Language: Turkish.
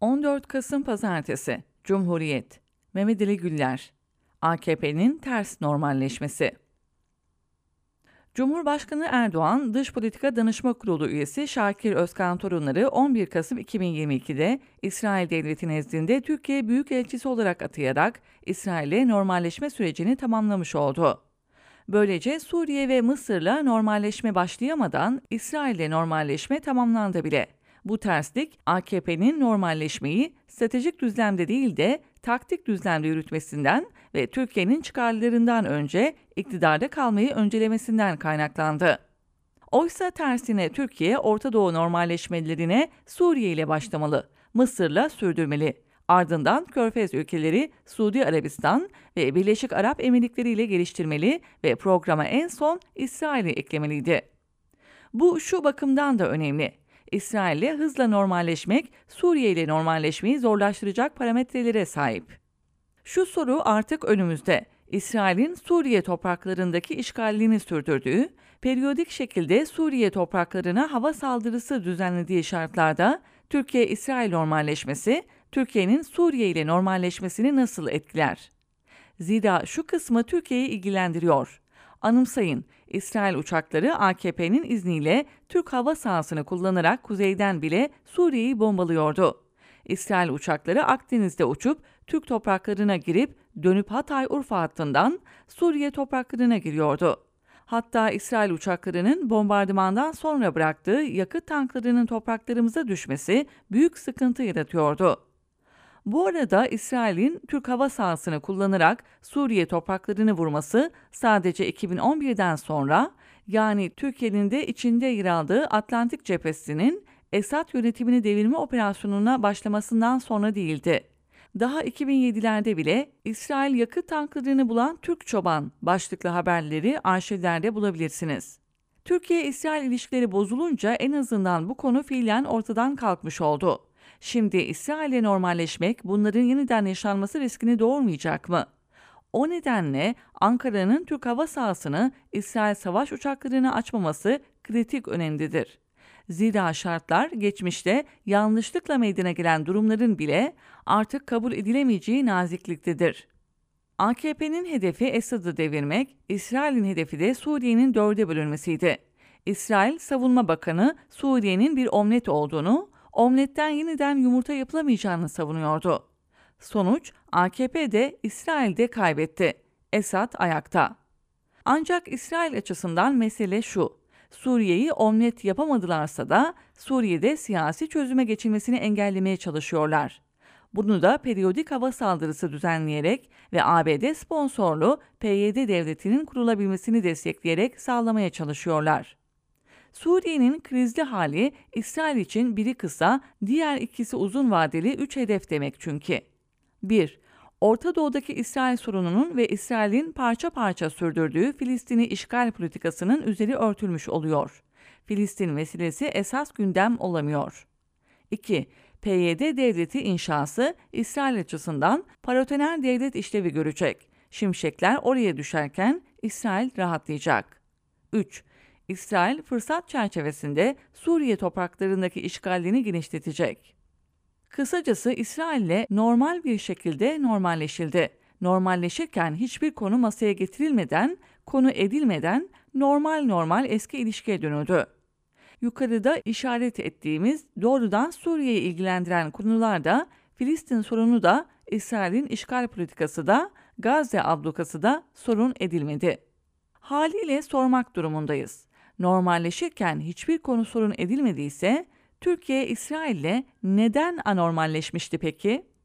14 Kasım Pazartesi, Cumhuriyet, Mehmet Ali Güller, AKP'nin ters normalleşmesi. Cumhurbaşkanı Erdoğan, Dış Politika Danışma Kurulu üyesi Şakir Özkan torunları 11 Kasım 2022'de İsrail Devleti nezdinde Türkiye Büyükelçisi olarak atayarak İsrail'le normalleşme sürecini tamamlamış oldu. Böylece Suriye ve Mısır'la normalleşme başlayamadan İsrail'le normalleşme tamamlandı bile. Bu terslik AKP'nin normalleşmeyi stratejik düzlemde değil de taktik düzlemde yürütmesinden ve Türkiye'nin çıkarlarından önce iktidarda kalmayı öncelemesinden kaynaklandı. Oysa tersine Türkiye Orta Doğu normalleşmelerine Suriye ile başlamalı, Mısır'la sürdürmeli. Ardından Körfez ülkeleri Suudi Arabistan ve Birleşik Arap Emirlikleri ile geliştirmeli ve programa en son İsrail'i eklemeliydi. Bu şu bakımdan da önemli. İsrail'le hızla normalleşmek, Suriye ile normalleşmeyi zorlaştıracak parametrelere sahip. Şu soru artık önümüzde. İsrail'in Suriye topraklarındaki işgalini sürdürdüğü, periyodik şekilde Suriye topraklarına hava saldırısı düzenlediği şartlarda Türkiye-İsrail normalleşmesi, Türkiye'nin Suriye ile normalleşmesini nasıl etkiler? Zira şu kısmı Türkiye'yi ilgilendiriyor. Anımsayın, İsrail uçakları AKP'nin izniyle Türk hava sahasını kullanarak kuzeyden bile Suriye'yi bombalıyordu. İsrail uçakları Akdeniz'de uçup Türk topraklarına girip dönüp Hatay-Urfa hattından Suriye topraklarına giriyordu. Hatta İsrail uçaklarının bombardımandan sonra bıraktığı yakıt tanklarının topraklarımıza düşmesi büyük sıkıntı yaratıyordu. Bu arada İsrail'in Türk hava sahasını kullanarak Suriye topraklarını vurması sadece 2011'den sonra, yani Türkiye'nin de içinde yer aldığı Atlantik cephesinin Esad yönetimini devirme operasyonuna başlamasından sonra değildi. Daha 2007'lerde bile İsrail yakıt tanklarını bulan Türk çoban başlıklı haberleri arşivlerde bulabilirsiniz. Türkiye-İsrail ilişkileri bozulunca en azından bu konu fiilen ortadan kalkmış oldu. Şimdi İsrail'le normalleşmek bunların yeniden yaşanması riskini doğurmayacak mı? O nedenle Ankara'nın Türk hava sahasını İsrail savaş uçaklarına açmaması kritik önemlidir. Zira şartlar geçmişte yanlışlıkla meydana gelen durumların bile artık kabul edilemeyeceği nazikliktedir. AKP'nin hedefi Esad'ı devirmek, İsrail'in hedefi de Suriye'nin dörde bölünmesiydi. İsrail Savunma Bakanı Suriye'nin bir omlet olduğunu, omletten yeniden yumurta yapılamayacağını savunuyordu. Sonuç, AKP de İsrail de kaybetti. Esad ayakta. Ancak İsrail açısından mesele şu: Suriye'yi omlet yapamadılarsa da Suriye'de siyasi çözüme geçilmesini engellemeye çalışıyorlar. Bunu da periyodik hava saldırısı düzenleyerek ve ABD sponsorlu PYD devletinin kurulabilmesini destekleyerek sağlamaya çalışıyorlar. Suriye'nin krizli hali İsrail için biri kısa, diğer ikisi uzun vadeli 3 hedef demek çünkü. 1. Orta Doğu'daki İsrail sorununun ve İsrail'in parça parça sürdürdüğü Filistin'i işgal politikasının üzeri örtülmüş oluyor. Filistin meselesi esas gündem olamıyor. 2. PYD devleti inşası İsrail açısından paratoner devlet işlevi görecek. Şimşekler oraya düşerken İsrail rahatlayacak. 3. İsrail fırsat çerçevesinde Suriye topraklarındaki işgalini genişletecek. Kısacası İsrail'le normal bir şekilde normalleşildi. Normalleşirken hiçbir konu masaya getirilmeden, konu edilmeden normal eski ilişkiye dönüldü. Yukarıda işaret ettiğimiz doğrudan Suriye'yi ilgilendiren konularda Filistin sorunu da, İsrail'in işgal politikası da, Gazze ablukası da sorun edilmedi. Haliyle sormak durumundayız. Normalleşirken hiçbir konu sorun edilmediyse, Türkiye İsrail'le neden anormalleşmişti peki?